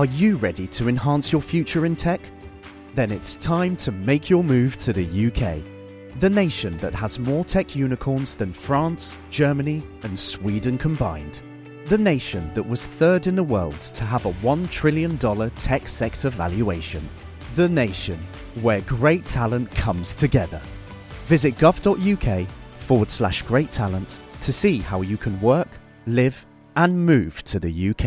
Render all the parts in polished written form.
Are you ready to enhance your future in tech? Then it's time to make your move to the UK, the nation that has more tech unicorns than France, Germany, and Sweden combined. The nation that was third in the world to have a $1 trillion tech sector valuation. The nation where great talent comes together. Visit gov.uk/great talent to see how you can work, live, and move to the UK.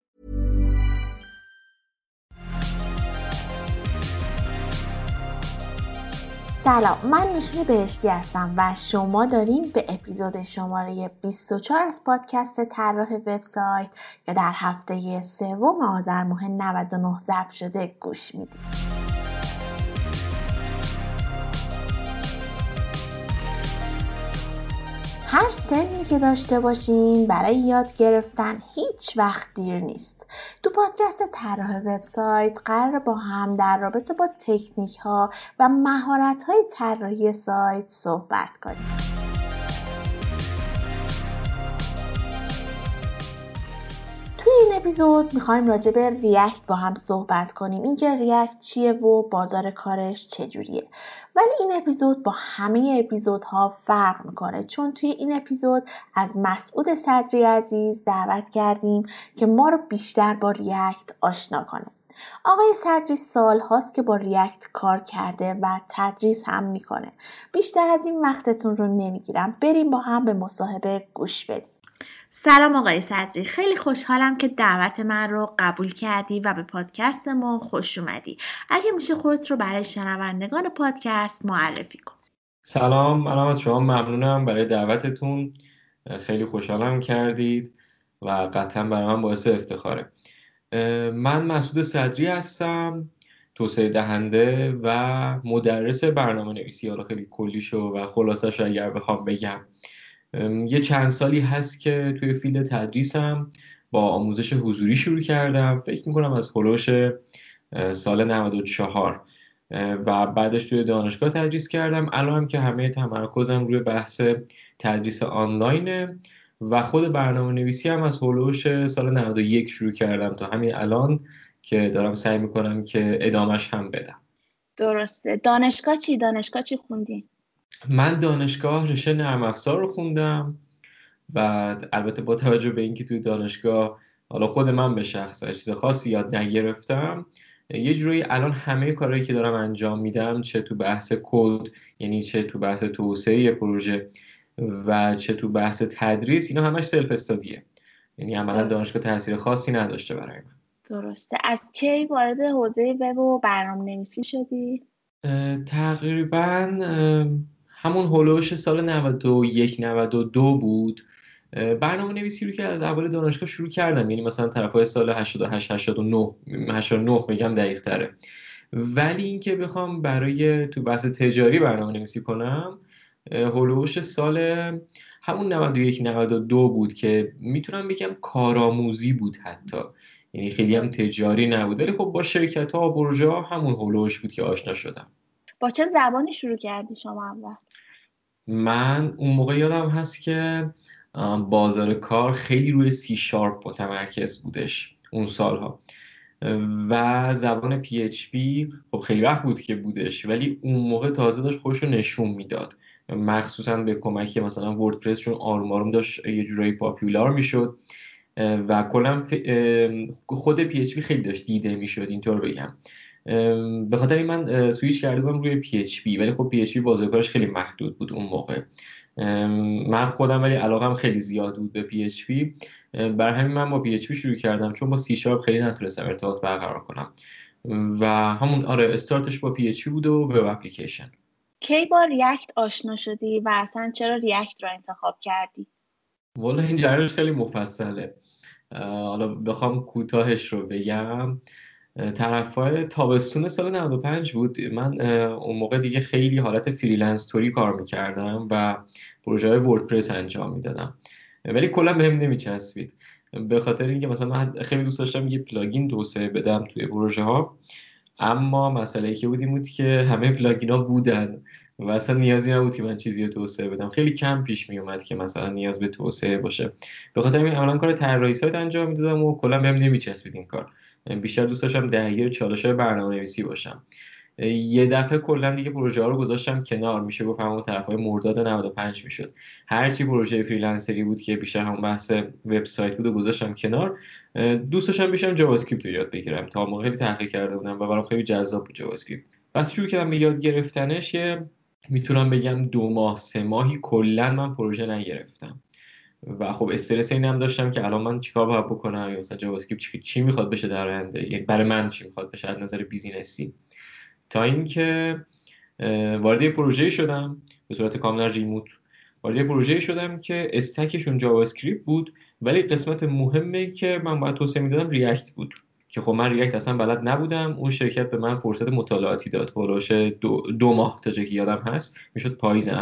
سلام، من نوشین بهشتی هستم و شما دارین به اپیزود شماره 24 از پادکست طراح وب سایت که در هفته سوم آذر ماه 99 ضبط شده گوش میدید. هر سنی که داشته باشین برای یاد گرفتن هیچ وقت دیر نیست. تو پادکست طراح وب سایت قرار با هم در رابطه با تکنیک ها و مهارت های طراحی سایت صحبت کنیم. توی این اپیزود میخوایم راجع به ریاکت با هم صحبت کنیم. اینکه ریاکت چیه و بازار کارش چجوریه. ولی این اپیزود با همه اپیزودها فرق میکنه، چون توی این اپیزود از مسعود صدری عزیز دعوت کردیم که ما رو بیشتر با ریاکت آشنا کنه. آقای صدری سال هاست که با ریاکت کار کرده و تدریس هم میکنه. بیشتر از این وقتتون رو نمیگیرم، بریم با هم به مصاحبه گوش بدیم. سلام آقای صدری، خیلی خوشحالم که دعوت من رو قبول کردی و به پادکست ما خوش اومدی. اگه میشه خودت رو برای شنوندگان پادکست معرفی کن. سلام، منم از شما ممنونم برای دعوتتون، خیلی خوشحالم کردید و قطعا برای من باعث افتخاره. من مسعود صدری هستم، توسعه دهنده و مدرس برنامه نویسی. حالا خیلی کلیشو و خلاصه‌شو اگر بخوام بگم، یه چند سالی هست که توی فیلد تدریسم با آموزش حضوری شروع کردم، فکر میکنم از هلوش سال 94 و بعدش توی دانشگاه تدریس کردم. الان هم که همه تمرکزم روی بحث تدریس آنلاینه و خود برنامه نویسی هم از هلوش سال 91 شروع کردم تا همین الان که دارم سعی میکنم که ادامش هم بدم. درسته. دانشگاه چی خوندی؟ من دانشگاه رشته نرم افزار رو خوندم و البته با توجه به اینکه توی دانشگاه حالا خود من به شخص چیز خاصی یاد نگرفتم، یه جوری الان همه کارهایی که دارم انجام میدم، چه تو بحث کد، یعنی چه تو بحث توسعه پروژه و چه تو بحث تدریس، اینا همش سلف استادیه، یعنی عملا دانشگاه تاثیر خاصی نداشته برای من. درسته. از کی وارد حوزه وب و برنامه‌نویسی شدی؟ تقریباً همون هلوش سال 91-92 بود. برنامه نویسی رو که از اول دانشگاه شروع کردم، یعنی مثلا طرفای سال 88-89 بگم دقیق تره. ولی اینکه بخوام برای تو بحث تجاری برنامه نویسی کنم، هلوش سال همون 91-92 بود که میتونم بگم کارآموزی بود حتی، یعنی خیلی هم تجاری نبود. ولی خب با شرکت ها و پروژه ها همون هلوش بود که آشنا شدم. با چه زبانی شروع کردی شما اول؟ من اون موقع یادم هست که بازار کار خیلی روی C# متمرکز بودش اون سالها و زبان PHP خب خیلی وقت بود که بودش، ولی اون موقع تازه داشت خودش رو نشون میداد، مخصوصا به کمک مثلا وردپرس، چون آروم آروم داشت یه جورایی پاپولار میشد و کلا خود PHP خیلی داشت دیده میشد، اینطور بگم. به خاطر این من سویچ کرده بودم روی PHP، ولی خب PHP بازارکارش خیلی محدود بود اون موقع. من خودم ولی علاقم خیلی زیاد بود به PHP، برای همین من با PHP شروع کردم، چون با C# خیلی نتونستم ارتباط برقرار کنم و همون استارتش با PHP بود و وب اپلیکیشن. کی با ریاکت آشنا شدی و اصلا چرا ریاکت رو انتخاب کردی؟ والا این جریانش خیلی مفصله. حالا بخوام کوتاهش رو بگم، طرفای تابستون سال 95 بود. من اون موقع دیگه خیلی حالت فریلنس توری کار میکردم و پروژه‌های وردپرس انجام میدادم، ولی کلا بهم نمیچسبید، به خاطر اینکه مثلا من خیلی دوست داشتم یه پلاگین توسعه بدم توی پروژه ها، اما مسئله که بود این بود که همه پلاگینا بودن و اصلا نیازی نبود که من چیزی رو توسعه بدم. خیلی کم پیش می اومد که مثلا نیاز به توسعه باشه. به خاطر همین اولا کار طراحی سایت انجام میدادم و کلا بهم نمیچسبید این کار. بیشتر دوست داشتم درگیر چالش‌های برنامه‌نویسی باشم. یه دفعه کلا دیگه پروژه ها رو گذاشتم کنار، میشه گفت همون طرفای مرداد 95 میشد. هرچی پروژه فریلنسری بود که بیشتر همون بحث وبسایت بود و گذاشتم کنار. دوست داشتم بیشتر جاوا اسکریپت رو یاد بگیرم، تا موقعی تحقیق کرده بودم و برام خیلی جذاب بود جاوا اسکریپت. وقتی شروع کردم به یاد گرفتنش، میتونم بگم 2 ماه 3 ماهی کلا من پروژه نگرفتم و خب استرس اینم داشتم که الان من چیکار باید بکنم، یا مثلا جاوا اسکریپت چی میخواد بشه در آینده، یعنی برای من چی میخواد بشه از نظر بیزینسی. تا اینکه وارد پروژه شدم به صورت کاملا ریموت، وارد پروژه شدم که استکشون جاوا اسکریپت بود، ولی قسمت مهمی که من باید توسعه میدادم ریاکت بود که خب من ریاکت اصلا بلد نبودم. اون شرکت به من فرصت مطالعاتی داد، هولوش 2 ماه تا چه که یادم هست، میشد پاییز 95،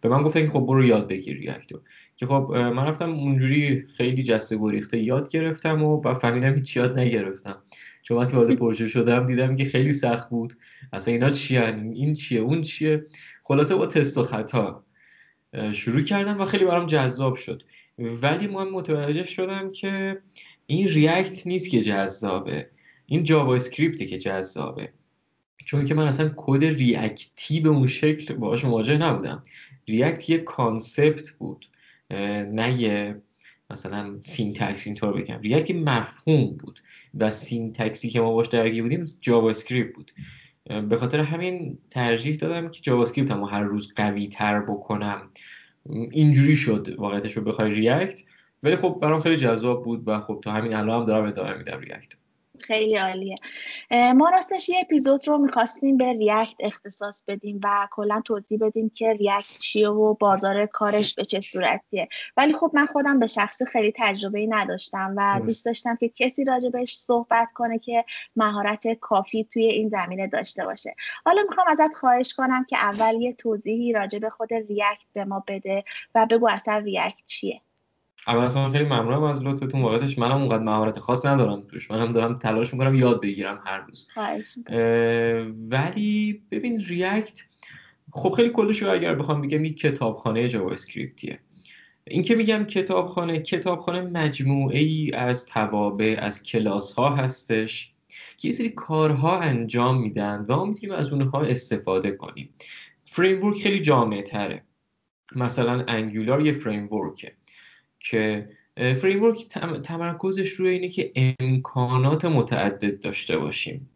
به من گفتن که خب برو یاد بگیر ریاکت رو، که خب من رفتم اونجوری خیلی جسته گریخته یاد گرفتم و بعد فهمیدم هیچ یاد نگرفتم، چون وقتی وارد پروژه شدم دیدم که خیلی سخت بود، اصلا اینا چیان، این چیه، اون چیه. خلاصه با تست و خطا شروع کردم و خیلی برام جذاب شد، ولی من متوجه شدم که این ریاکت نیست که جذابه، این جاوا اسکریپته که جذابه، چون که من اصلا کد ریاکتی به اون شکل باهاش مواجه نبودم. ریاکت یه کانسپت بود، نه یه مثلا سینتکس، اینطور بگم ریاکت یه مفهوم بود و سینتکسی که ما باش درگیر بودیم جاوا اسکریپت بود. به خاطر همین ترجیح دادم که جاوا اسکریپت هم هر روز قوی تر بکنم. اینجوری شد واقعیتش رو بخوای ریاکت، ولی خب برام خیلی جذاب بود و خب تا همین الان هم دارم ادامه میدم ریاکت. خیلی عالیه. ما راستش یه اپیزود رو میخواستیم به ریاکت اختصاص بدیم و کلا توضیح بدیم که ریاکت چیه و بازار کارش به چه صورتیه، ولی خب من خودم به شخص خیلی تجربه‌ای نداشتم و دوست داشتم که کسی راجبش صحبت کنه که مهارت کافی توی این زمینه داشته باشه. حالا میخوام ازت خواهش کنم که اول یه توضیحی راجب خود ریاکت به ما بده و بگو اصلا ریاکت چیه. اول اصلا خیلی ممنونم از لطفتون، واقعیتش منم اونقدر مهارت خاص ندارم توش، منم دارم تلاش میکنم یاد بگیرم هر روز. ولی ببین ریاکت خب خیلی کلش رو اگر بخوام بگم یک کتابخانه جاوا اسکریپتیه. این که میگم کتابخانه مجموعه ای از توابع، از کلاس ها هستش که یه سری کارها انجام میدن و ما میتونیم از اونها استفاده کنیم. فریم ورک خیلی جامع تره، مثلا انگولار یه فریم ورکه که فریم ورک تمرکزش روی اینه که امکانات متعدد داشته باشیم،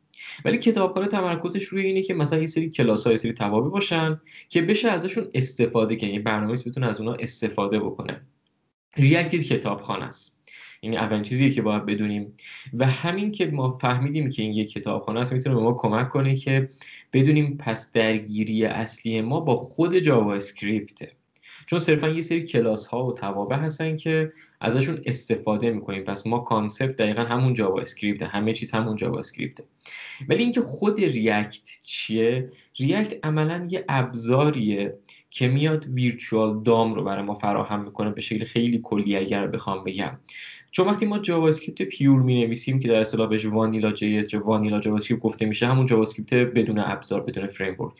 ولی کتابخانه تمرکزش روی اینه که مثلا یه سری کلاس‌ها، یه سری توابع باشن که بشه ازشون استفاده کنه، یعنی برنامه‌نویس بتونه از اونها استفاده بکنه. ریاکت کتابخانه است، این اولین چیزیه که باید بدونیم و همین که ما فهمیدیم که این یک کتابخانه است میتونه به ما کمک کنه که بدونیم پس درگیری اصلی ما با خود جاوا اسکریپته، چون صرفا یه سری کلاس ها و توابع هستن که ازشون استفاده میکنیم. پس ما کانسپت دقیقا همون جاوا اسکریپت، همه چیز همون جاوا اسکریپت. ولی اینکه خود ریاکت چیه، ریاکت عملا یه ابزاریه که میاد ویرچوال دام رو برای ما فراهم میکنه به شکل خیلی کلی اگر بخوام بگم. چون وقتی ما جاوا اسکریپت پیور مینویسیم که در اصطلاح بهش وانیلا جی اس، وانیلا جاوا اسکریپت گفته میشه، همون جاوا اسکریپت بدون ابزار، بدون فریم ورک،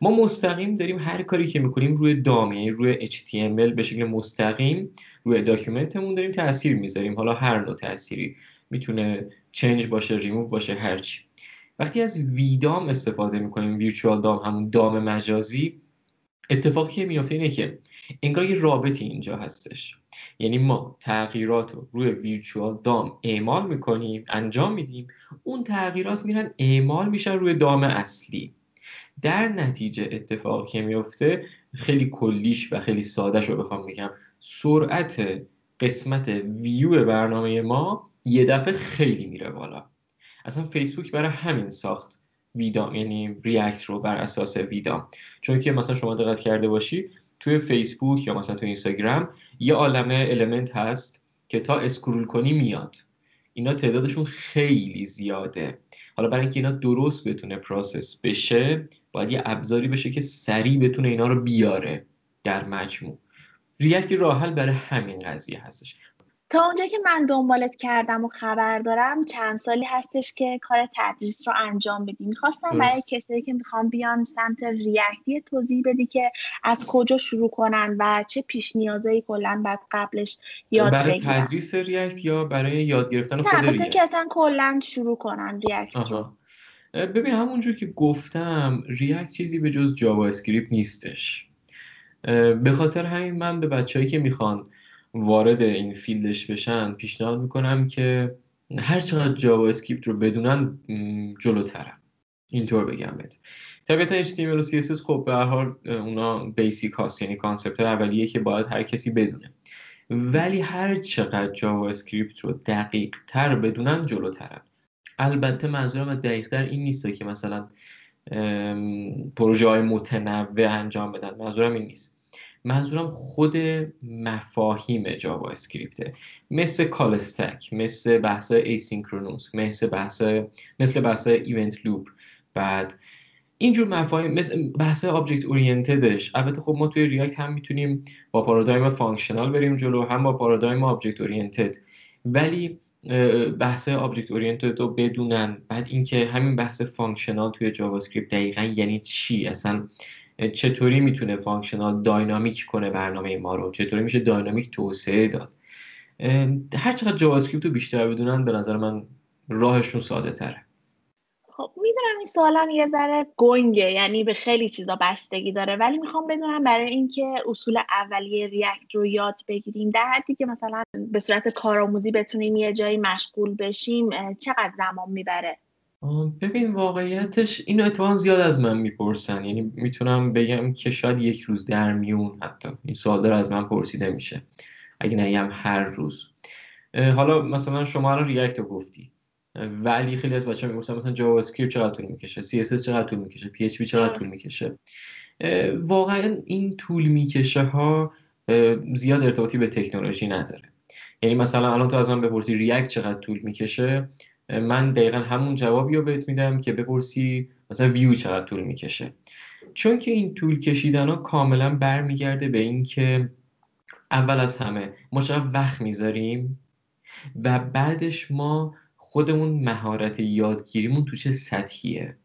ما مستقیم داریم هر کاری که میکنیم روی دام، یعنی روی اچ تی ام ال به شکل مستقیم روی داکیومنتمون داریم تاثیر میذاریم. حالا هر نوع تأثیری میتونه چنج باشه، ریموو باشه، هر چی. وقتی از وی دام استفاده میکنیم، ویرچوال دام، همون دام مجازی، اتفاقی که میفته اینه که انگار یه رابطی اینجا هستش، یعنی ما تغییرات رو روی ویرچوال دام اعمال میکنیم، انجام میدیم، اون تغییرات میرن اعمال میشن روی دام اصلی. در نتیجه اتفاقی که میفته، خیلی کلیش و خیلی سادهش رو بخوام بگم، سرعت قسمت ویو برنامه ما یه دفعه خیلی میره بالا. اصلا فیسبوک برای همین ساخت ویدام، یعنی ریاکت رو بر اساس ویدام، چون که مثلا شما دقت کرده باشی توی فیسبوک یا مثلا توی اینستاگرام یه عالمه المنت هست که تا اسکرول کنی میاد. اینا تعدادشون خیلی زیاده. حالا برای اینکه اینا درست بتونه پروسس بشه باید یه ابزاری بشه که سریع بتونه اینا رو بیاره در مجموع. ریاکت راه حل برای همین قضیه هستش. تا اونجا که من دنبالت کردم و خبر دارم چند سالی هستش که کار تدریس رو انجام بدی. میخواستم برای کسایی که میخوان بیان سمت ریاکتی توضیح بدی که از کجا شروع کنن و چه پیش نیازایی کلا بعد قبلش یاد بگیرن. برای تدریس ریاکت یا برای یاد گرفتن خود ریاکت؟ نه، که اصلا کلا شروع کنن ریاکت رو. ببین همونجور که گفتم ریاکت چیزی به جز جاوا اسکریپت نیستش. به خاطر همین من به بچه‌ای که میخوان وارد این فیلدش بشن پیشنهاد میکنم که هر چقدر جاوا اسکریپت رو بدونن جلوترن. اینطور بگم بهت. طبیعتا HTML و CSS خب به هر حال اونا بیسیک هاست، یعنی کانسپت اولیه که باید هر کسی بدونه. ولی هر چقدر جاوا اسکریپت رو دقیق تر بدونن جلوترن. البته منظورم از دقیق تر این نیست که مثلا پروژه های متنوع انجام بدن، منظورم این نیست. منظورم خود مفاهیم جاوا اسکریپته، مثل کال استک، مثل بحث‌های ایسینکرونوس، مثل بحث‌های ایونت لوپ، بعد اینجور مفاهیم، مثل بحث‌های آبجکت اورینتدش. البته خب ما توی ریاکت هم میتونیم با پارادایم فانکشنال بریم جلو، هم با پارادایم آبجکت اورینتد، ولی بحث‌های آبجکت اورینتد رو بدونن. بعد اینکه همین بحث فانکشنال توی جاوا اسکریپت دقیقاً یعنی چی، اصلا چطوری میتونه فانکشنال داینامیک کنه برنامه ما رو، چطوری میشه داینامیک توسعه داد. هر چقدر جاوا اسکریپت رو بیشتر بدونن به نظر من راهشون ساده تره. خب میدونم این سوالم یه ذره گنگه، یعنی به خیلی چیزا بستگی داره، ولی میخوام بدونم برای اینکه اصول اولیه ریاکت رو یاد بگیریم در حدی که مثلا به صورت کارآموزی بتونیم یه جایی مشغول بشیم چقدر زمان میبره؟ ببین واقعیتش اینو اتفاقا زیاد از من میپرسن، یعنی میتونم بگم که شاید یک روز در میون حتی این سوال داره از من پرسیده میشه، اگه نگم هر روز. حالا مثلا شما الان ریاکت رو گفتی، ولی خیلی از بچه‌ها میپرسن مثلا جاوا اسکریپت چقدر طول میکشه، CSS چقدر طول میکشه، PHP چقدر طول میکشه. واقعا این طول میکشه ها زیاد ارتباطی به تکنولوژی نداره. یعنی مثلا الان تو از من بپرسی ریاکت چقدر طول میکشه، من دقیقا همون جوابی رو بهت میدم که بپرسی مثلا ویو چقدر طول میکشه، چون که این طول کشیدن ها کاملا برمیگرده به این که اول از همه ما چقدر وقت میذاریم و بعدش ما خودمون مهارت یادگیریمون تو چه سطحیه.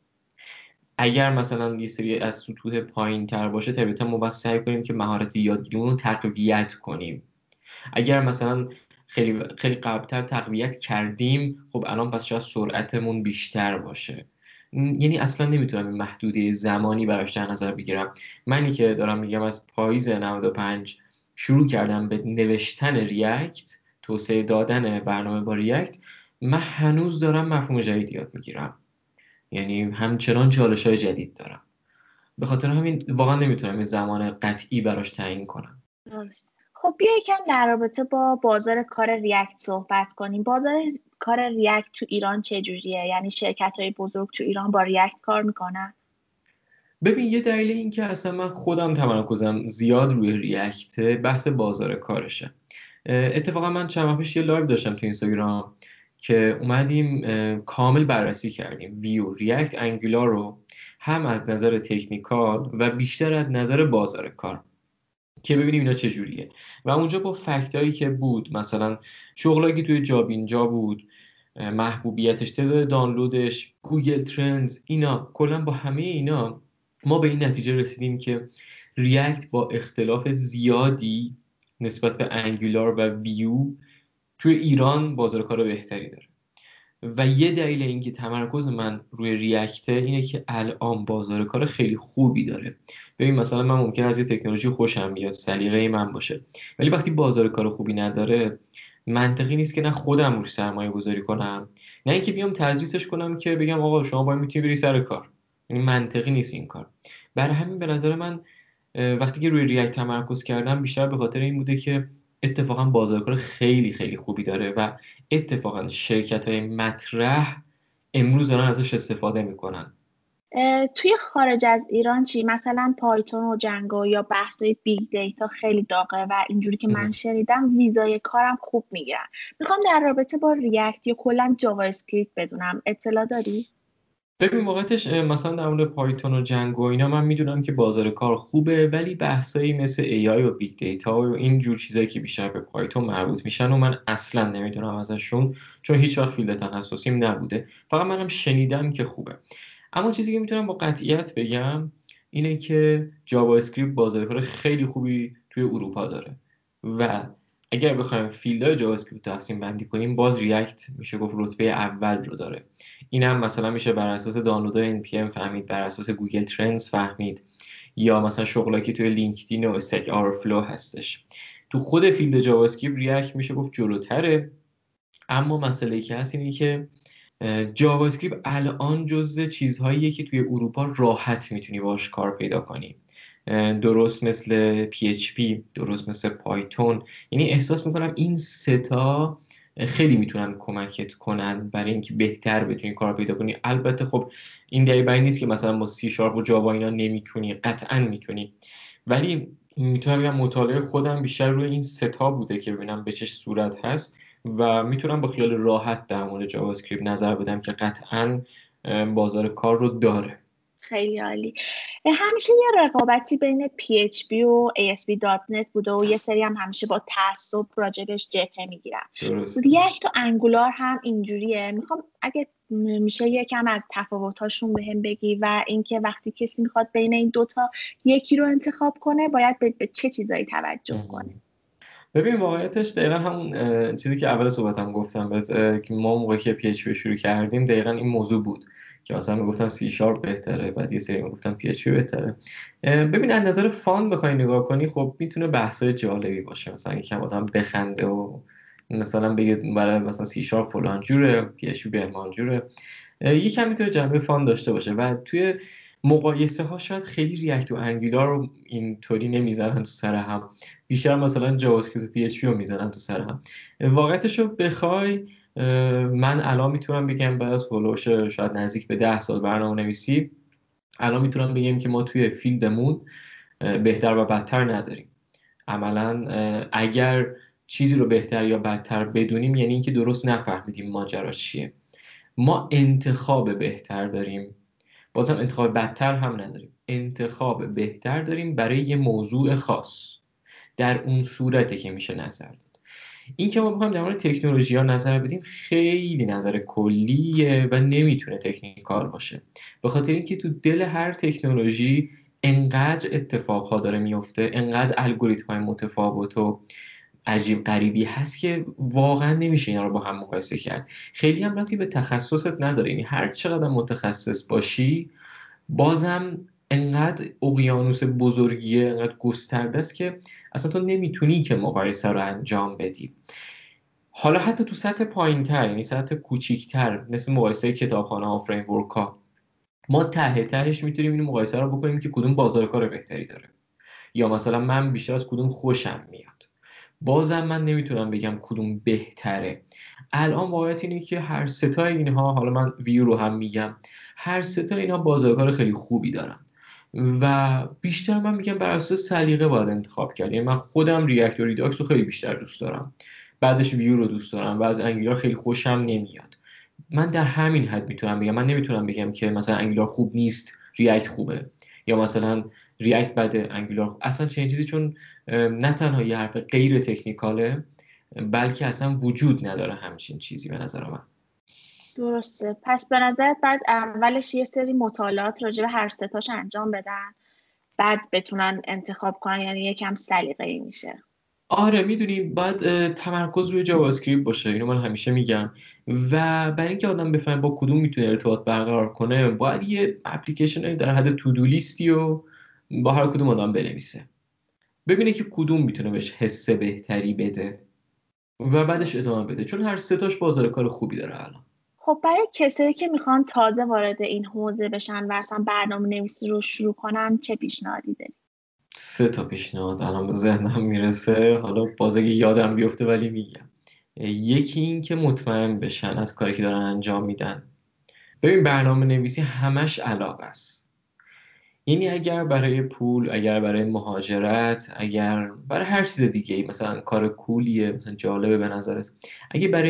اگر مثلا یه سری از سطوح پایین تر باشه طبیعتا ما باید سعی کنیم که مهارت یادگیریمون رو تقویت کنیم. اگر مثلا خیلی قبلتر تقویت کردیم خب الان پس شاید سرعتمون بیشتر باشه. یعنی اصلا نمیتونم این محدوده زمانی براش در نظر بگیرم. منی که دارم میگم از پاییز 95 شروع کردم به نوشتن ریاکت، توسعه دادن برنامه با ریاکت، من هنوز دارم مفهوم جدید یاد میگیرم، یعنی همچنان چالش‌های جدید دارم. به خاطر همین واقعا نمیتونم یه زمان قطعی براش تعیین کنم. خب بیا یکم در رابطه با بازار کار ریاکت صحبت کنیم. بازار کار ریاکت تو ایران چجوریه؟ یعنی شرکت‌های بزرگ تو ایران با ریاکت کار میکنن؟ ببین یه دلیل این که اصلا من خودم تمرکزم زیاد روی ریاکت بحث بازار کارشه. اتفاقا من چند وقت پیش یه لایو داشتم تو اینستاگرام که اومدیم کامل بررسی کردیم ویو، ریاکت، انگولار رو، هم از نظر تکنیکال و بیشتر از نظر بازار کار، که ببینیم اینا چجوریه. و اونجا با فکتایی که بود، مثلا شغلایی که توی جاب اینجا بود، محبوبیتش، تعداد دانلودش، گوگل ترندز، اینا کلا با همه اینا ما به این نتیجه رسیدیم که ریاکت با اختلاف زیادی نسبت به انگولار و ویو توی ایران بازار کار بهتری داره. و یه دلیل اینکه تمرکز من روی ریاکت اینه که الان بازار کار خیلی خوبی داره. ببین مثلا من ممکن از یه تکنولوژی خوشم بیاد، سلیقه من باشه، ولی وقتی بازار کار خوبی نداره منطقی نیست که نه خودم روش سرمایه گذاری کنم نه اینکه بیام تدریسش کنم که بگم آقا شما باید میتونی بری سر کار. یعنی منطقی نیست این کار. برای همین به نظر من وقتی که روی ریاکت تمرکز کردم بیشتر به خاطر این بوده که اتفاقا بازارکار خیلی خیلی خوبی داره و اتفاقا شرکت‌های مطرح امروز دارن ازش استفاده میکنن. توی خارج از ایران چی؟ مثلا پایتون و جنگو یا بحثای بیگ دیتا خیلی داغه و اینجوری که من شنیدم ویزای کارم خوب میگیرن. میخوام در رابطه با ریاکت یا کلا جاوا اسکریپت بدونم، اطلاع داری؟ ببین واقعتش مثلا در مورد پایتون و جنگو اینا من میدونم که بازار کار خوبه، ولی بحثایی مثل AI و بیگ دیتا و این جور چیزایی که بیشتر به پایتون مربوط میشن و من اصلا نمیدونم ازشون، چون هیچ وقت فیلد تخصصیم نبوده. فقط منم شنیدم که خوبه. اما چیزی که میتونم با قطعیت بگم اینه که جاوا اسکریپت بازار کار خیلی خوبی توی اروپا داره و اگر بخوایم فیلدهای جاوا اسکریپت رو تقسیم بندی کنیم، باز ریاکت میشه گفت رتبه اول رو داره. اینم مثلا میشه بر اساس دانلودهای ان پی ام فهمید، بر اساس گوگل ترندز فهمید، یا مثلا شغلایی که توی لینکدین و استک آورفلو هستش. تو خود فیلد جاوا اسکریپت ریاکت میشه گفت جلوتره. اما مسئله‌ای که هست اینه که جاوا اسکریپت الان جزء چیزهاییه که توی اروپا راحت میتونی باش کار پیدا کنی، درست مثل PHP، درست مثل پایتون. یعنی احساس میکنم این سه تا خیلی میتونن کمکت کنن برای اینکه بهتر بتونی کار پیدا کنی. البته خب این دلیل بر این نیست که مثلا با C# و جاوا اینا نمیتونی، قطعا میتونی، ولی میتونم بگم مطالعه خودم بیشتر روی این سه تا بوده که ببینم به چه صورت هست و میتونم با خیال راحت در مورد جاوا اسکریپت نظر بدم که قطعاً بازار کار رو داره. خیلی عالی. همیشه یه رقابتی بین PHP و ASP.NET بوده و یه سری هم همیشه با تعصب راجبش جبهه میگیرن. ریاکت و انگولار هم اینجوریه. میخوام اگه میشه یکم از تفاوتاشون بهم بگی و اینکه وقتی کسی میخواد بین این دوتا یکی رو انتخاب کنه باید به چه چیزایی توجه کنه؟ ببین واقعیتش دقیقا همون چیزی که اول صحبتم گفتم که ما موقعی که PHP شروع کردیم دقیقا این موضوع بود که مثلا میگفتن C# بهتره، بعد یه سری میگفتن PHP بهتره. ببین از نظر فان بخوای نگاه کنی، خب میتونه بحثای جالبی باشه، مثلا یکم آدم بخنده و مثلا بگه برای مثلا C# فلان جوره، PHP بهمان جوره، یکم میتونه جنبه فان داشته باشه و توی مقایسه ها شاید خیلی ریاکت و انگولار رو اینطوری نمیزنن تو سر هم، بیشتر مثلا جاوا اسکریپت و پی اچ پی رو میزنن تو سر هم. واقعیتش رو بخوای من الان میتونم بگم بعد از بلوش شاید نزدیک به 10 سال برنامه نویسی، الان میتونم بگم که ما توی فیلدمون بهتر و بدتر نداریم. عملا اگر چیزی رو بهتر یا بدتر بدونیم یعنی اینکه درست نفهمیدیم ماجرا چیه. ما انتخاب بهتر داریم، بازم انتخاب بدتر هم نداریم، انتخاب بهتر داریم برای یه موضوع خاص. در اون صورته که میشه نظر داد. این که ما بخوایم در مورد تکنولوژی ها نظر بدیم خیلی نظر کلیه و نمیتونه تکنیکال باشه، به خاطر اینکه تو دل هر تکنولوژی انقدر اتفاق ها داره میفته، انقدر الگوریتم های متفاوت و عجیب غریبی هست که واقعا نمیشه اینا رو با هم مقایسه کرد. خیلی هم ربطی به تخصصت نداره، یعنی هر چقدر متخصص باشی بازم انقدر اقیانوس بزرگیه، انقدر گسترده است که اصلا تو نمیتونی که مقایسه رو انجام بدی. حالا حتی تو سطح پایین‌تر، یعنی سطح کوچیک‌تر، مثل مقایسه کتابخانه ها و فریم ورک ها، ما ته تهش میتونیم این مقایسه رو بکنیم که کدوم بازار کار بهتری داره یا مثلا من بیشتر از کدوم خوشم میاد. بازم من نمیتونم بگم کدوم بهتره. الان واقعیت اینه که هر سه تا اینها، حالا من ویو رو هم میگم، هر سه تا اینا بازار کار خیلی خوبی دارن و بیشتر من میگم بر اساس سلیقه باید انتخاب کرد. یعنی من خودم ریاکت و ریداکس رو خیلی بیشتر دوست دارم، بعدش ویو رو دوست دارم و از انگولار خیلی خوشم نمیاد. من در همین حد میتونم بگم. من نمیتونم بگم که مثلا انگولار خوب نیست ریاکت خوبه یا مثلا ریاکت بده انگولار، اصلا چنین چیزی، چون نه تنها یه حرف غیر تکنیکاله بلکه اصلا وجود نداره همچین چیزی به نظر من. درسته. پس به نظرت بعد اولش یه سری مطالعات راجع به هر سه تاش انجام بدن بعد بتونن انتخاب کنن، یعنی یکم سلیقه‌ای میشه. آره میدونی، باید تمرکز روی جاوا اسکریپت باشه، اینو من همیشه میگم و برای اینکه آدم بفهمه با کدوم میتونه ارتباط برقرار کنه باید یه اپلیکیشن در حد تو دو لیستی و با هر کدوم آدم بنویسه، ببینه که کدوم میتونه بهش حس بهتری بده و بعدش ادامه بده، چون هر سه تاش بازار کار خوبی داره الان. خب برای کسایی که میخوان تازه وارد این حوزه بشن و اصلا برنامه‌نویسی رو شروع کنن چه پیشنهادی داری؟ سه تا پیشنهاد الان به ذهنم میرسه، حالا باز اگه یادم بیفته ولی میگم. یکی این که مطمئن بشن از کاری که دارن انجام میدن ببین برنامه نویسی همش علاقه است. یعنی اگر برای پول، اگر برای مهاجرت، اگر برای هر چیز دیگه ای، مثلا کار کولیه، مثلا جالبه به نظرت، اگه برای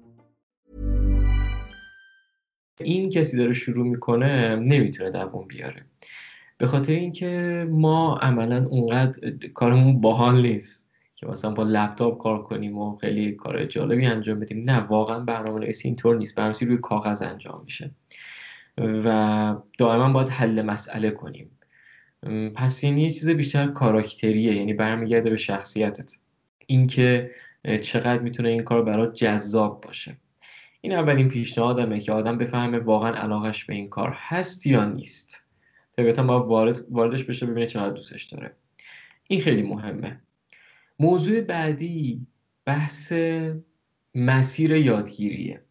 این کسی داره شروع میکنه نمیتونه دوام بیاره، به خاطر اینکه ما عملا اونقدر کارمون باحال نیست که مثلا با لپتاپ کار کنیم و خیلی کار جالبی انجام بدیم. نه، واقعا برنامه‌نویسی اینطور نیست. برنامه‌نویسی روی کاغذ انجام میشه و دائما باید حل مسئله کنیم. پس این یه چیز بیشتر کاراکتریه، یعنی برمیگرده به شخصیتت، اینکه چقدر میتونه این کار برات جذاب باشه. این اولین پیشنهادمه که آدم بفهمه واقعا علاقش به این کار هست یا نیست. طبیعتا باید واردش بشه، ببینه چقدر دوستش داره. این خیلی مهمه. موضوع بعدی بحث مسیر یادگیریه.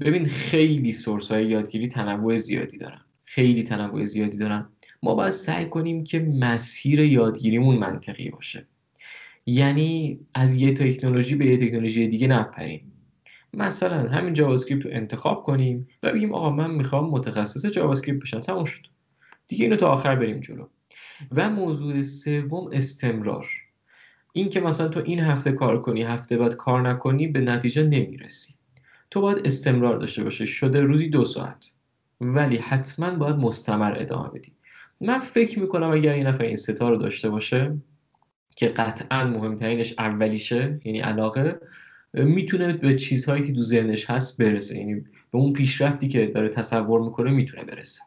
ببین خیلی سورس‌های یادگیری تنوع زیادی دارن. ما باید سعی کنیم که مسیر یادگیریمون منطقی باشه. یعنی از یه تکنولوژی به یه تکنولوژی دیگه نپریم. مثلا همین جاوا اسکریپت رو انتخاب کنیم و بگیم آقا من میخوام متخصص جاوا اسکریپت بشم، تموم شد دیگه، اینو تا آخر بریم جلو. و موضوع سوم استمرار. این که مثلا تو این هفته کار کنی، هفته بعد کار نکنی، به نتیجه نمیرسی. تو باید استمرار داشته باشی، شده روزی 2 ساعت، ولی حتما باید مستمر ادامه بدی. من فکر میکنم اگر یه نفر این ستا رو داشته باشه که قطعا مهمترینش اولیشه، یعنی علاقه، میتونه به چیزهایی که تو ذهنش هست برسه، یعنی به اون پیشرفتی که داره تصور میکنه میتونه برسه.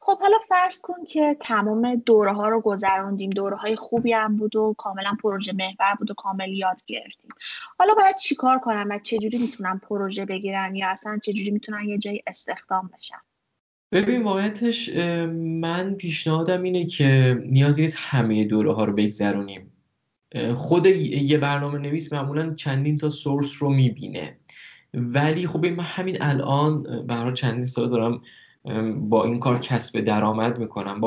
خب حالا فرض کن که تمام دوره ها رو گذروندیم، دوره های خوبی هم بود و کاملا پروژه محور بود و کامل یاد گرفتیم. حالا باید چی کار کنم و چجوری میتونم پروژه بگیرن یا اصلا چجوری میتونن یه جایی استخدام بشن؟ ببین واقعیتش من پیشنهادم اینه که نیازی نیست همه دوره ها رو بگذرونیم. خود یه برنامه نویس معمولا چندین تا سورس رو میبینه، ولی خب من همین الان برای چندین سال دارم با این کار کسب درآمد میکنم،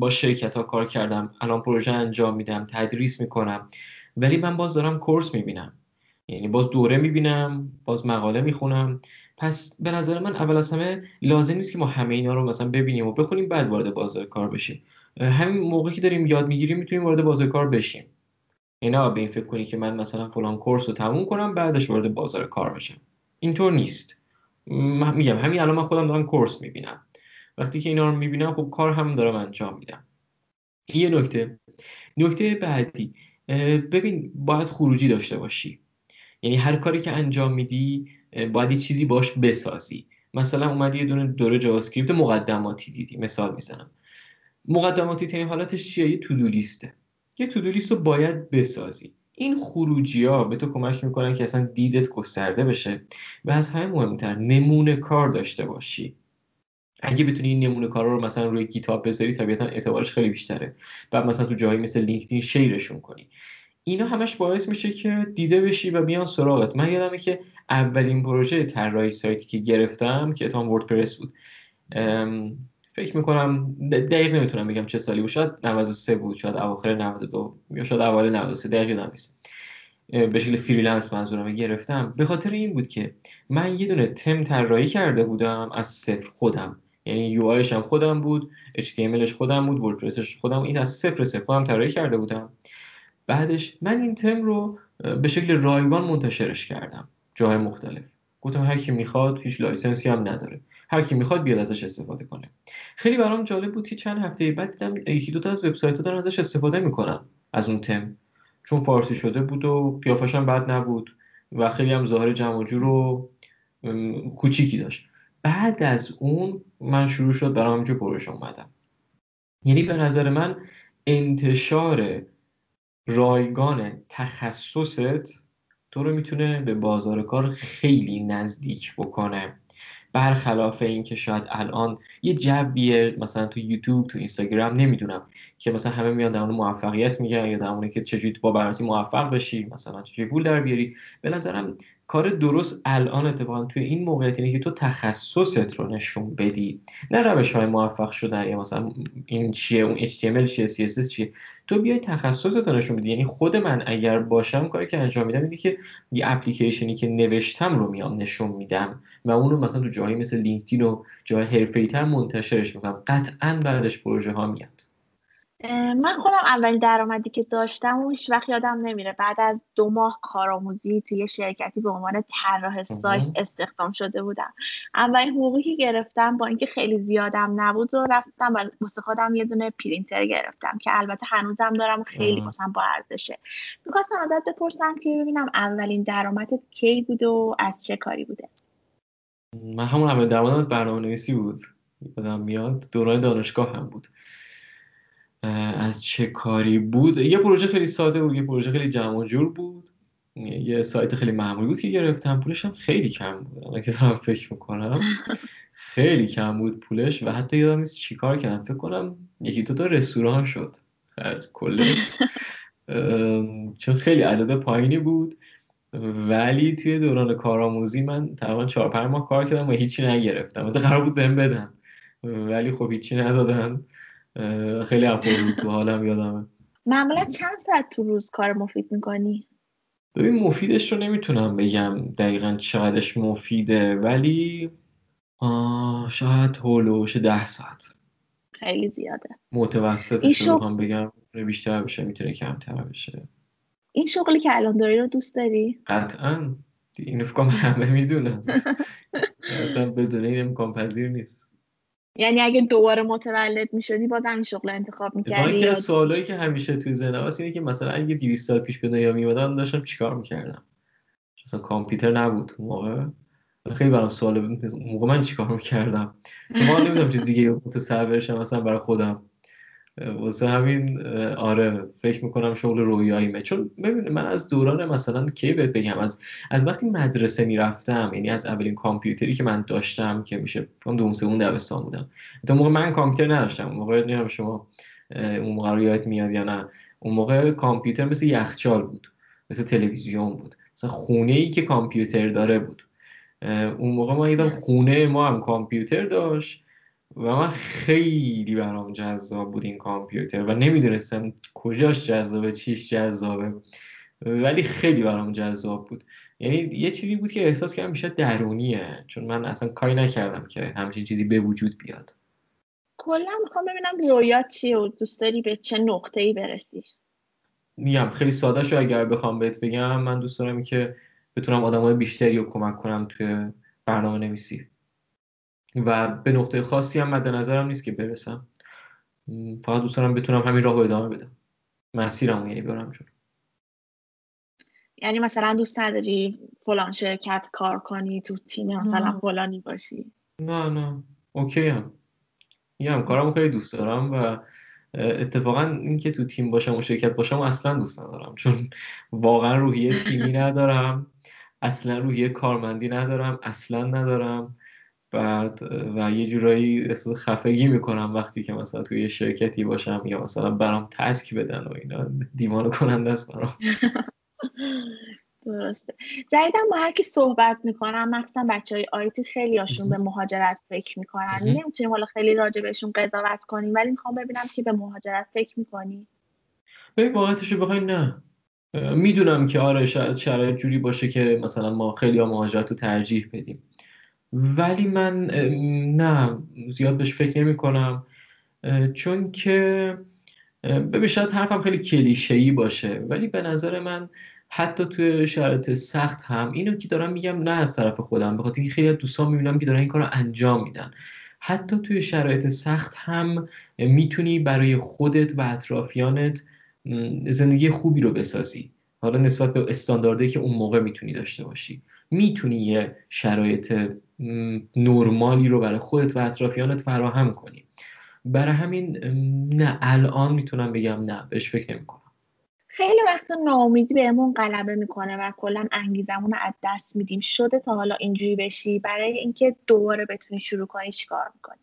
با شرکت ها کار کردم، الان پروژه انجام میدم، تدریس میکنم، ولی من باز دارم کورس میبینم، یعنی باز دوره میبینم، باز مقاله میخونم. پس به نظر من اول از همه لازم نیست که ما همه اینا رو مثلا ببینیم و بخونیم بعد وارد بازار کار بشیم. همین موقعی که داریم یاد میگیریم میتونیم وارد بازار کار بشیم. اینا به این فکر کنی که من مثلا فلان کورس رو تموم کنم بعدش وارد بازار کار بشم، اینطور نیست. من میگم همین الان من خودم دارم کورس میبینم، وقتی که اینا رو میبینم خب کار هم دارم انجام میدم. یه نکته بعدی، ببین باید خروجی داشته باشی، یعنی هر کاری که انجام میدی باید یه چیزی باش بسازی. مثلا اومدی یه دونه دوره جاوا اسکریپت مقدماتی دیدی، مثال میزنم. مقدماتی ترین حالتش چیه؟ یه تودو لیسته. یه تودو لیست رو باید بسازی. این خروجی‌ها به تو کمک میکنن که اصلا دیدت گسترده بشه و از همه مهمتر نمونه کار داشته باشی. اگه بتونی این نمونه کارا رو مثلا روی گیت‌هاب بذاری طبیعتا اعتبارش خیلی بیشتره. بعد مثلا تو جایی مثل لینکدین شیرشون کنی. اینا همش باعث میشه که دیده بشی و بیان سراغت. من یادمه که اولین پروژه طراحی سایتی که گرفتم که اتام وردپرس بود، فکر میکنم دقیق نمیتونم بگم چه سالی بود، شاید 93 بود، شاید اواخر 92 یا شاید اوایل 93، دقیق نمیست. به شکل فریلنس منظورم گرفتم. به خاطر این بود که من یه دونه تم طراحی کرده بودم از صفر خودم، یعنی یو آیش هم خودم بود، HTMLش خودم بود، وردپرسش خودم، این از صفر هم طراحی کرده بودم. بعدش من این تم رو به شکل رایگان منتشرش کردم جای مختلف. گفتم هر کی میخواد، هیچ لایسنسی هم نداره، هر کی میخواد بیاد ازش استفاده کنه. خیلی برام جالب بود که چند هفته بعد دیدم یکی دو تا از وبسایت‌ها دارن ازش استفاده میکنن از اون تم، چون فارسی شده بود و قیافش هم بد نبود و خیلی هم ظاهر جمع و جور و کوچیکی داشت. بعد از اون من شروع شد برام چه پروژه اومدم. یعنی به نظر من انتشار رایگان تخصصت تو رو میتونه به بازار کار خیلی نزدیک بکنه، برخلاف این که شاید الان یه جویه مثلا تو یوتیوب، تو اینستاگرام، نمیدونم، که مثلا همه میان در مورد موفقیت میگن یا در مورد که چجوری با برنامه‌نویسی موفق بشی، مثلا چجوری پول در بیاری. به نظرم کار درست الان اتفاقا توی این موقعیت اینه که تو تخصصت رو نشون بدی، نه روش‌های موفق شدن یا مثلا این چیه، اون HTML چیه، CSS چیه. تو بیای تخصصت رو نشون بدی. یعنی خود من اگر باشم کاری که انجام میدم اینه که یه اپلیکیشنی که نوشتم رو میام نشون میدم و اون رو مثلا تو جایی مثل لینکدین و جای حرفه‌ای‌تر منتشرش میکنم. قطعاً بعدش پروژه ها میاد. من خودم اولین درآمدی که داشتم و هیچ وقت یادم نمیره، بعد از 2 ماه کارآموزی توی شرکتی به عنوان طراح سایت استخدام شده بودم. اولین حقوقی که گرفتم با اینکه خیلی زیادم نبود و رفتم واسه خودم یه دونه پرینتر گرفتم که البته هنوزم دارم، خیلی واسم با ارزشه. می‌خواستم ازت بپرسم که ببینم اولین درآمدت کی بود و از چه کاری بوده؟ من همون اول درآمدم از برنامه‌نویسی بود. یادم میاد دوران دانشگاه هم بود. از چه کاری بود؟ یه پروژه خیلی ساده بود، یه پروژه خیلی جمع و جور بود، یه سایت خیلی معمولی بود که گرفتم. پولش هم خیلی کم بود، الان که دارم فکر میکنم خیلی کم بود پولش و حتی یادم نیست چی کار کردم. فکر کنم 1-2 تا رستوران شد کله چون خیلی عدد پایینی بود. ولی توی دوران کارآموزی من تقریبا 4-5 ماه کار کردم و هیچی نگرفتم. البته قرار بود بهم بدن ولی خب هیچی ندادن. خیلی اپورد تو حالم یادمه. معمولا چند ساعت تو روز کار مفید میکنی؟ ببین مفیدش رو نمیتونم بگم دقیقا چقدرش مفیده، ولی شاید هولوش 10 ساعت. خیلی زیاده. متوسطش رو هم بگم بیشتر بشه، میتونه کمتر بشه. این شغلی که الان داری رو دوست داری؟ قطعاً. این افکام همه میدونم اصلا بدون این امکان پذیر نیست. یعنی اگه دوباره متولد می‌شدی بازم این شغل انتخاب می‌کردی؟ یکی از سوالایی که همیشه توی ذهنم هست اینه که مثلا اگه 200 سال پیش به دنیا میومدم داشتم چیکار می‌کردم؟ مثلا کامپیوتر نبود اون موقع. خیلی برام سواله اون موقع من چیکار می‌کردم؟ شما نمی‌دونم چیز دیگه متصور شم مثلا برای خودم. واسه همین آره فکر می‌کنم شغل رویاییه. چون ببین من از دوران مثلا کی بهت بگم، از وقتی مدرسه میرفتم، یعنی از اولین کامپیوتری که من داشتم که میشه فکر کنم 2-3 دبستان بودم. اون موقع من کامپیوتر نداشتم. اون موقع نمی‌دونم شما اون موقع رو یادت میاد یا نه. اون موقع کامپیوتر مثل یخچال بود، مثل تلویزیون بود، مثلا خونه‌ای که کامپیوتر داره بود. اون موقع ما دیدم خونه ما هم کامپیوتر داشت و من خیلی برام جذاب بود این کامپیوتر و نمیدونستم کجاش جذابه، چیش جذابه، ولی خیلی برام جذاب بود. یعنی یه چیزی بود که احساس کردم بیشتر درونیه، چون من اصلا کاری نکردم که همچین چیزی به وجود بیاد. کلا میخوام ببینم رویات چیه و دوست داری به چه نقطه‌ای برسی؟ میگم خیلی ساده شو اگر بخوام بهت بگم، من دوست دارم که بتونم آدمای بیشتری رو کمک کنم توی برنامه‌نویسی و به نقطه خاصی هم مد نظرم نیست که برسم، فقط دوست دارم بتونم همین راهو ادامه بدم، مسیرمو یعنی برم جلو. یعنی مثلا دوست نداری فلان شرکت کار کنی، تو تیم مثلا فلانی باشی؟ نه اوکی ام. میگم کارامو خیلی دوست دارم و اتفاقا اینکه تو تیم باشم و شرکت باشم اصلا دوست ندارم، چون واقعا روحیه تیمی ندارم، اصلا روحیه کارمندی ندارم، اصلا ندارم. بعد و یه جورایی احساس خفگی میکنم وقتی که مثلا توی یه شرکتی باشم یا مثلا برام تسک بدن و اینا، دیوانه کننده است برام. درسته. جدیدن با هر کی صحبت میکنم، مخصوصا بچهای آیتی، خیلی هاشون به مهاجرت فکر میکنن. نمیتونیم حالا خیلی راجع بهشون قضاوت کنیم، ولی میخوام ببینم که به مهاجرت فکر میکنی. ببین واقعیتشو بخوای نه. میدونم که آره شاید شرایط جوری باشه که مثلا ما خیلی ها مهاجرت رو ترجیح بدیم، ولی من نه زیاد بهش فکر نمی کنم، چون که ببین شاید حرفم خیلی کلیشه‌ای باشه، ولی به نظر من حتی توی شرایط سخت هم اینو که دارم میگم نه از طرف خودم، به خاطر اینکه خیلی از دوستان میبینم که دارن این کارو انجام میدن، حتی توی شرایط سخت هم میتونی برای خودت و اطرافیانت زندگی خوبی رو بسازی. حالا نسبت به استانداردی که اون موقع میتونی داشته باشی، میتونی یه شرایط نرمالی رو برای خودت و اطرافیانت فراهم کنی. برای همین نه الان میتونم بگم نه، بهش فکر نمی‌کنم. خیلی وقتا ناامیدی بهمون غلبه میکنه و کلا انگیزمون رو از دست میدیم. شده تا حالا اینجوری بشی؟ برای اینکه دوباره بتونی شروع کنی چیکار میکنی؟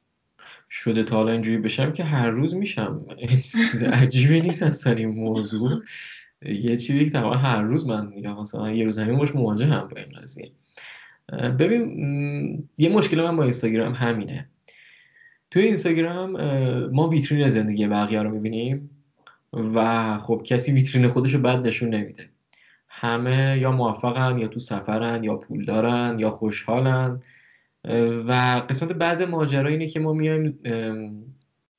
شده تا حالا اینجوری بشم که هر روز میشم. چیز عجیبی نیست اصلا این موضوع. یه چیزی که تقریبا هر روز من میگم، مثلا یه روز همین باش مواجه هم با این قضیه. ببین یه مشکل من با اینستاگرام همینه. توی اینستاگرام ما ویترین زندگی بقیه رو میبینیم و خب کسی ویترین خودشو بد نشون نمیده. همه یا موفقن یا تو سفرن یا پول دارن یا خوشحالن، و قسمت بعد ماجرا اینه که ما میایم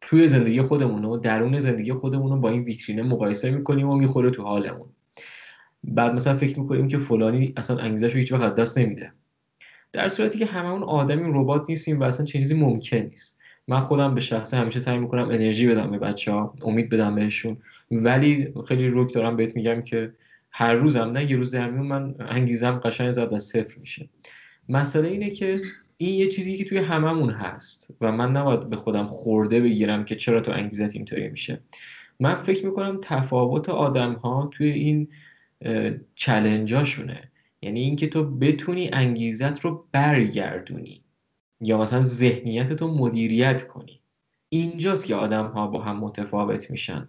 توی زندگی خودمونو، درون زندگی خودمونو با این ویترینه مقایسه میکنیم و میخوره تو حالمون. بعد مثلا فکر میکنیم که فلانی اصلا انگیزه‌شو هیچ وقت دست نمیده، در صورتی که هممون آدمیم، ربات نیستیم و اصلا چنین چیزی ممکن نیست. من خودم به شخصه همیشه سعی میکنم انرژی بدم به بچه‌ها، امید بدم بهشون، ولی خیلی رک دارم بهت میگم که هر روزم نه یه روز درمیون من انگیزم قشنگ زد از صفر میشه. مسئله اینه که این یه چیزی که توی هممون هست و من نباید به خودم خورده بگیرم که چرا تو انگیزت اینطوری میشه. من فکر میکنم تفاوت آدم‌ها توی این چالنجاشونه، یعنی اینکه تو بتونی انگیزت رو برگردونی یا مثلا ذهنیتت رو مدیریت کنی. اینجاست که آدم‌ها با هم متفاوت میشن،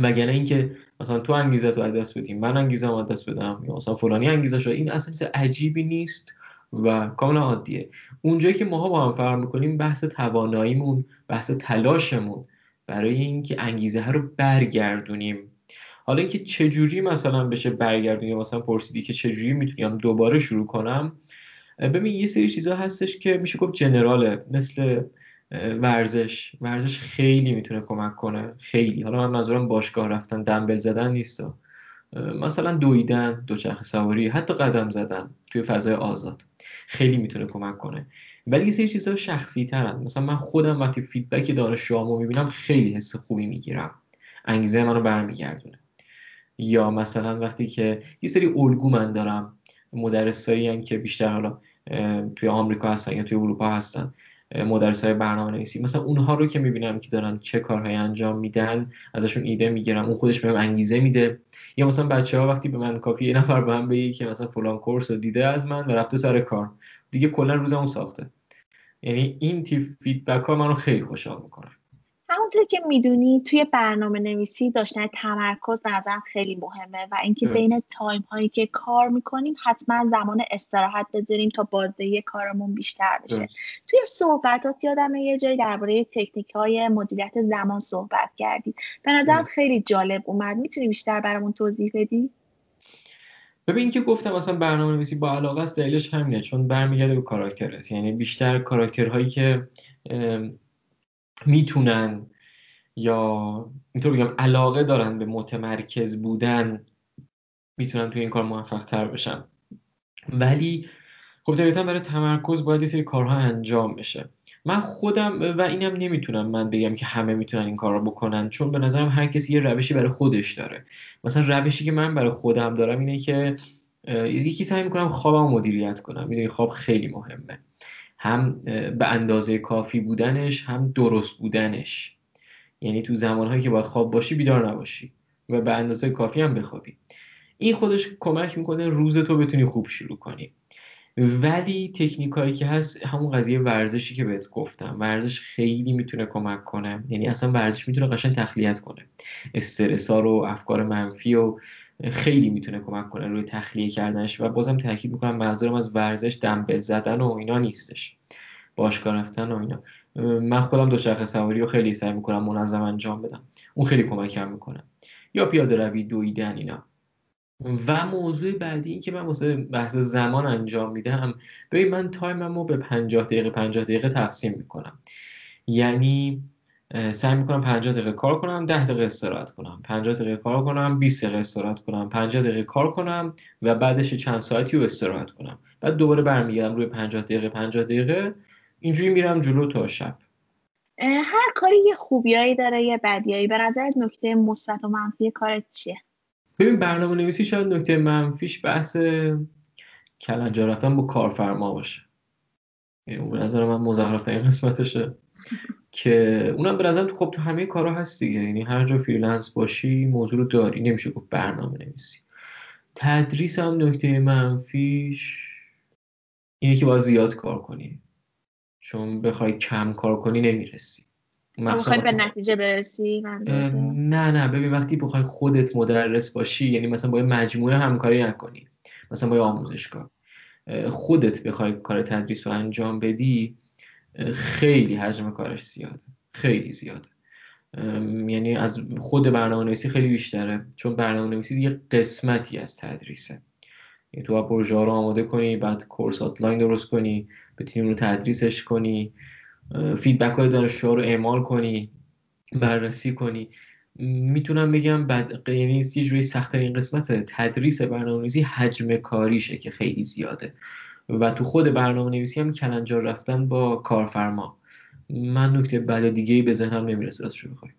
وگرنه اینکه مثلا تو انگیزت رو از دست بدی، من انگیزم رو از دست بدم، یا مثلا فلانی انگیزش رو، این اصلا چیز عجیبی نیست و کاملا عادیه. اونجایی که ماها با هم فرق می‌کنیم بحث تواناییمون، بحث تلاشمون برای اینکه انگیزه ها رو برگردونیم. حالا اینکه چه جوری مثلا بشه برگردونیم، مثلا پرسیدی که چه جوری میتونم دوباره شروع کنم، ببین یه سری چیزا هستش که میشه گفت جنراله، مثل ورزش. ورزش خیلی میتونه کمک کنه، خیلی. حالا من منظورم باشگاه رفتن، دمبل زدن نیست، مثلا دویدن، دوچرخه سواری، حتی قدم زدن توی فضای آزاد خیلی میتونه کمک کنه. ولی یه سری چیزا شخصی ترن. مثلا من خودم وقتی فیدبک دانشجوامو میبینم خیلی حس خوبی میگیرم، انگیزه منو برمیگردونه. یا مثلا وقتی که یه سری الگو من دارم، مدرسایی ان که بیشتر حالا توی آمریکا هستن یا توی اروپا هستن، مدرسای برنامه‌نویسی، مثلا اونها رو که میبینم که دارن چه کارهایی انجام میدن، ازشون ایده میگیرم، اون خودش بهم انگیزه میده. یا مثلا بچه‌ها وقتی به من کافی یه نفر به من بگه که مثلا فلان کورس رو دیده از من و رفته سر کار، دیگه کلا روزمون ساخته. یعنی این تیپ فیدبک‌ها منو خیلی خوشحال می‌کنه. همونطور که میدونی توی برنامه‌نویسی داشتن تمرکز به نظرم خیلی مهمه و اینکه بین تایم‌هایی که کار می‌کنیم حتما زمان استراحت بذاریم تا بازدهی کارمون بیشتر بشه. توی صحبتات یادمه یه جایی درباره تکنیک‌های مدیریت زمان صحبت کردی. به نظرم خیلی جالب اومد. میتونی بیشتر برامون توضیح بدی؟ ببین اینکه گفتم مثلا برنامه‌نویسی با علاقه است، دلیلش همینه، چون برمیگرده به کاراکترت. یعنی بیشتر کاراکترهایی که میتونن، یا اینطور بگم علاقه دارن به متمرکز بودن، میتونن توی این کار موفق تر بشن. ولی خب طبیعتا برای تمرکز باید یه سری کارها انجام بشه. من خودم و اینم نمیتونم من بگم که همه میتونن این کار رو بکنن، چون به نظرم هر کسی یه روشی برای خودش داره. مثلا روشی که من برای خودم دارم اینه که یکی سعی میکنم خوابم مدیریت کنم. میدونی خواب خیلی مهمه، هم به اندازه کافی بودنش، هم درست بودنش. یعنی تو زمانهایی که باید خواب باشی بیدار نباشی و به اندازه کافی هم بخوابی. این خودش کمک میکنه روز تو بتونی خوب شروع کنی. ولی تکنیکایی که هست همون قضیه ورزشی که بهت گفتم، ورزش خیلی میتونه کمک کنه. یعنی اصلا ورزش میتونه قشنگ تخلیه کنه استرس‌ها رو، افکار منفی رو، خیلی میتونه کمک کنه روی تخلیه کردنش. و بازم تاکید میکنم منظورم از ورزش دمبل زدن و اینا نیستش، باشگاه رفتن و اینا. من خودم دوچرخه سواری رو خیلی سعی میکنم منظم انجام بدم، اون خیلی کمکم میکنه، یا پیاده روی، دویدن، اینا. و موضوع بعدی این که من واسه بحث زمان انجام میدم، ببین من تایممو به 50 دقیقه تقسیم میکنم. یعنی سعی میکنم 50 دقیقه کار کنم، 10 دقیقه استراحت کنم، 50 دقیقه کار کنم، 20 دقیقه استراحت کنم، 50 دقیقه کار کنم و بعدش چند ساعتی رو استراحت کنم، بعد دوباره برمیگردم روی 50 دقیقه. اینجوری میرم جلو تا شب. هر کاری یه خوبیایی داره یه بدیایی. به نظرت نکته مثبت و منفی کارت چیه؟ ببین برنامه‌نویسی شاید نکته منفیش بحث کلنجار رفتن با کارفرما باشه. یعنی به نظر من مزخرف رفتن قسمتشه که اونم به نظرم خب تو همه کارا هست دیگه. یعنی هر جا فریلنس باشی موضوع رو داری، نمیشه گفت برنامه‌نویسی. تدریس هم نکته منفیش اینه که باید زیاد کار کنی. چون بخوای کم کار کنی نمیرسی، بخوای به نتیجه برسی. نه ببین وقتی بخوای خودت مدرس باشی، یعنی مثلا با مجموعه همکاری نکنی، مثلا با آموزشگاه، خودت بخوای کار تدریس رو انجام بدی، خیلی حجم کارش زیاده، خیلی زیاده. یعنی از خود برنامه‌نویسی خیلی بیشتره، چون برنامه‌نویسی یه قسمتی از تدریسه. یعنی تو باید پروژه رو آماده کنی، بعد کورس آوتلاین درست کنی، بتونی رو تدریسش کنی، فیدبک های دانشجوها رو اعمال کنی، بررسی کنی. میتونم بگم بعد یعنی یه جوری سخت‌ترین قسمت تدریس برنامه‌نویسی حجم کاریشه که خیلی زیاده. و تو خود برنامه‌نویسی هم کلنجار رفتن با کارفرما. من نکته بد دیگه‌ای به ذهنم نمیرسه راستش رو بخوای.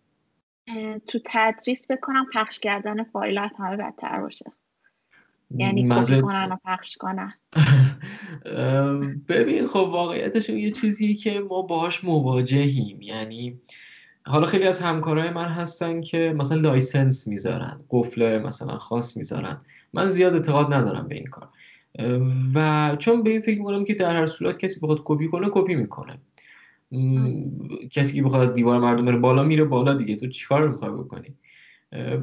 تو تدریس بکنم پخش کردن فایلات همه بدتر باشه. یعنی کپی کنن و پخش کنن. ببین خب واقعیتش یه چیزیه که ما باهاش مواجهیم. یعنی حالا خیلی از همکارای من هستن که مثلا لایسنس میذارن، قفل مثلا خاص میذارن. من زیاد اعتقاد ندارم به این کار، و چون به این فکر میکنم که در هر صورت کسی بخواد کپی کنه کپی میکنه. کسی که بخواد دیوار مردم رو بالا میره بالا دیگه، تو چیکار میخوای بکنی؟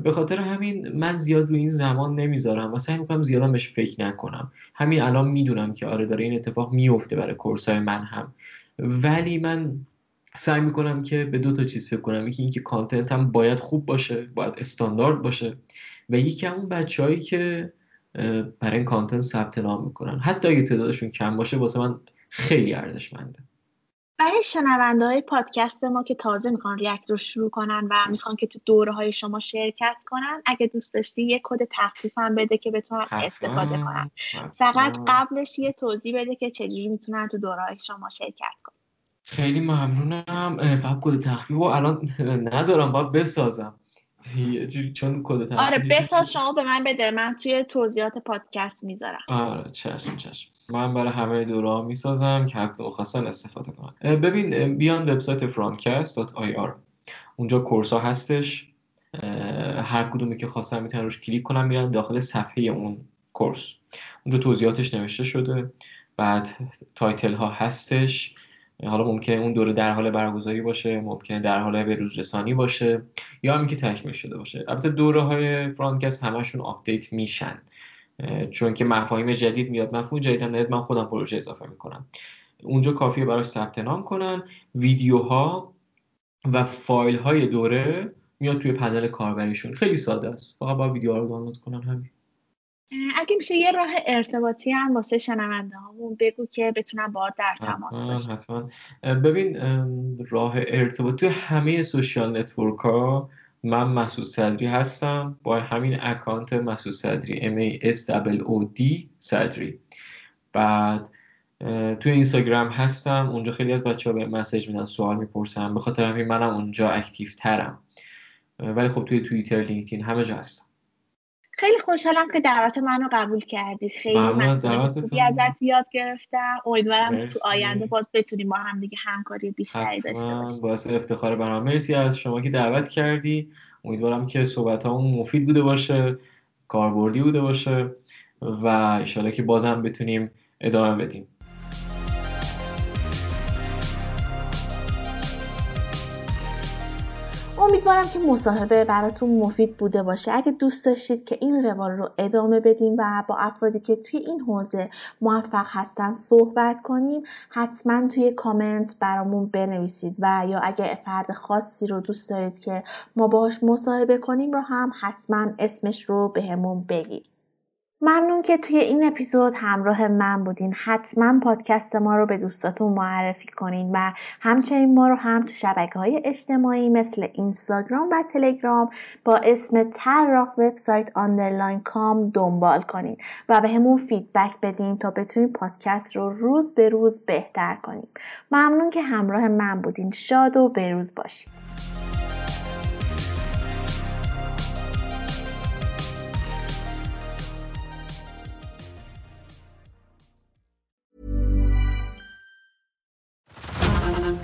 به خاطر همین من زیاد روی این زمان نمیذارم و سعی میکنم زیادم بهش فکر نکنم. همین الان میدونم که آره داره این اتفاق میفته برای کورسای من هم، ولی من سعی میکنم که به دو تا چیز فکر کنم. یکی اینکه کانتنت هم باید خوب باشه، باید استاندارد باشه، و یکی همون بچه‌هایی که برای این کانتنت ثبت نام میکنن، حتی اگه تعدادشون کم باشه، واسه من خیلی ارزشمنده. برای شنونده‌های پادکست ما که تازه میخوان ریاکت رو شروع کنن و میخوان که تو دوره‌های شما شرکت کنن، اگه دوست داشتی یه کد تخفیف هم بده که بتونن استفاده کنن. فقط قبلش یه توضیح بده که چجوری میتونن تو دوره‌های شما شرکت کنن. خیلی ممنونم. فقط کد تخفیف رو الان ندارم، باید بسازم. چون کد تخفیف آره بساز، شما به من بده، من توی توضیحات پادکست میذارم. آره چشم. من برای همه دوره‌ها میسازم که هر کدوم خواستن استفاده کنن. ببین بیان وبسایت frontcast.ir، اونجا کورس‌ها هستش، هر کدومی که خواستن میتونن روش کلیک کنن، میرن داخل صفحه اون کورس، اونجا توضیحاتش نوشته شده، بعد تایتل ها هستش. حالا ممکنه اون دوره در حال برگزاری باشه، ممکنه در حال بروز رسانی باشه، یا هم که تکمیل شده باشه. البته دوره‌های فرانتکست همشون آپدیت میشن، چون که مفاهیم جدید میاد، مفهوم جدید هم دارید. من خودم پروژه اضافه میکنم، اونجا کافیه براش ثبت نام کنن. ویدیوها و فایل های دوره میاد توی پنل کاربریشون، خیلی ساده است، فقط با ویدیوها رو دانلود کنن، همین. اگه میشه یه راه ارتباطی هم واسه شنونده هامون بگو که بتونن باهات در تماس باشن. حتما. ببین راه ارتباط توی همه سوشال نتورک ها، من مسعود صدری هستم با همین اکانت مسعود صدری MASOOD صدری. بعد توی اینستاگرام هستم، اونجا خیلی از بچه‌ها به مسیج میدن، سوال میپرسن، به خاطر همین منم اونجا اکتیو ترم. ولی خب توی توییتر، لینکدین، همه جا هستم. خیلی خوشحالم که دعوت منو قبول کردی. خیلی ممنون ازت، یاد گرفتم. امیدوارم تو آینده باز بتونیم ما هم دیگه همکاری بیشتری داشته باشیم. باعث افتخار برام. مرسی از شما که دعوت کردی. امیدوارم که صحبتامون مفید بوده باشه، کاربردی بوده باشه، و ان شاءالله که باز هم بتونیم ادامه بدیم. امیدوارم که مصاحبه براتون مفید بوده باشه. اگه دوست داشتید که این روال رو ادامه بدیم و با افرادی که توی این حوزه موفق هستن صحبت کنیم، حتما توی کامنت برامون بنویسید و یا اگه فرد خاصی رو دوست دارید که ما باهاش مصاحبه کنیم رو هم حتما اسمش رو بهمون بگید. ممنون که توی این اپیزود همراه من بودین. حتما پادکست ما رو به دوستاتون معرفی کنین و همچنین ما رو هم تو شبکه‌های اجتماعی مثل اینستاگرام و تلگرام با اسم طراح وب سایت _com دنبال کنین و به همون فیدبک بدین تا بتونین پادکست رو روز به روز بهتر کنیم. ممنون که همراه من بودین. شاد و بروز باشید.